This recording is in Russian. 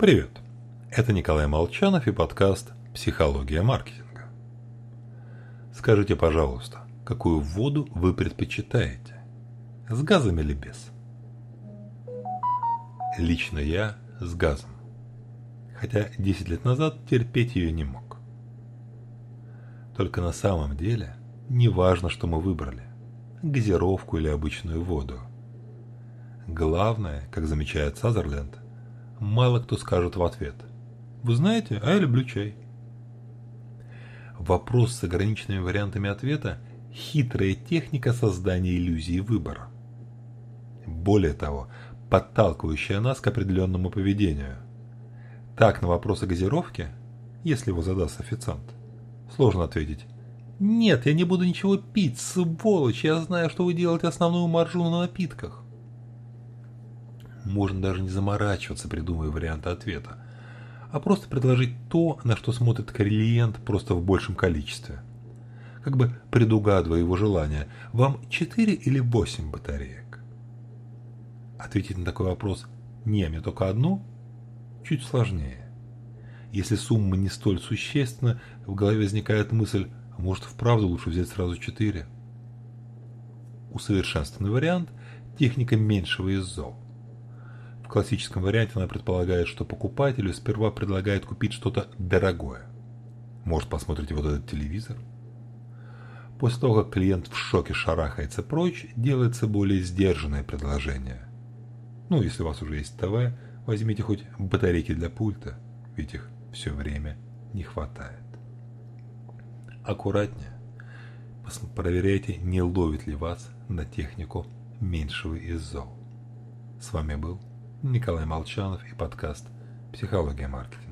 Привет! Это Николай Молчанов и подкаст «Психология маркетинга». Скажите, пожалуйста, какую воду вы предпочитаете? С газом или без? Лично я с газом, хотя 10 лет назад терпеть ее не мог. Только на самом деле не важно, что мы выбрали – газировку или обычную воду. Главное, как замечает Сазерленд, мало кто скажет в ответ: «Вы знаете, а я люблю чай». Вопрос с ограниченными вариантами ответа – хитрая техника создания иллюзии выбора. Более того, подталкивающая нас к определенному поведению. Так на вопрос о газировке, если его задаст официант, сложно ответить: «Нет, я не буду ничего пить, сволочь, я знаю, что вы делаете основную маржу на напитках». Можно даже не заморачиваться, придумывая варианты ответа, а просто предложить то, на что смотрит клиент, просто в большем количестве. Как бы предугадывая его желание: «Вам 4 или 8 батареек?» Ответить на такой вопрос «не, мне только одну» чуть сложнее. Если сумма не столь существенна, в голове возникает мысль: «Может, вправду лучше взять сразу 4?» Усовершенствованный вариант – техника меньшего из зол. В классическом варианте она предполагает, что покупателю сперва предлагает купить что-то дорогое. Может, посмотрите вот этот телевизор? После того, как клиент в шоке шарахается прочь, делается более сдержанное предложение. Ну, если у вас уже есть ТВ, возьмите хоть батарейки для пульта, ведь их все время не хватает. Аккуратнее. Проверяйте, не ловит ли вас на технику меньшего из зол. С вами был Николай Молчанов и подкаст «Психология маркетинга».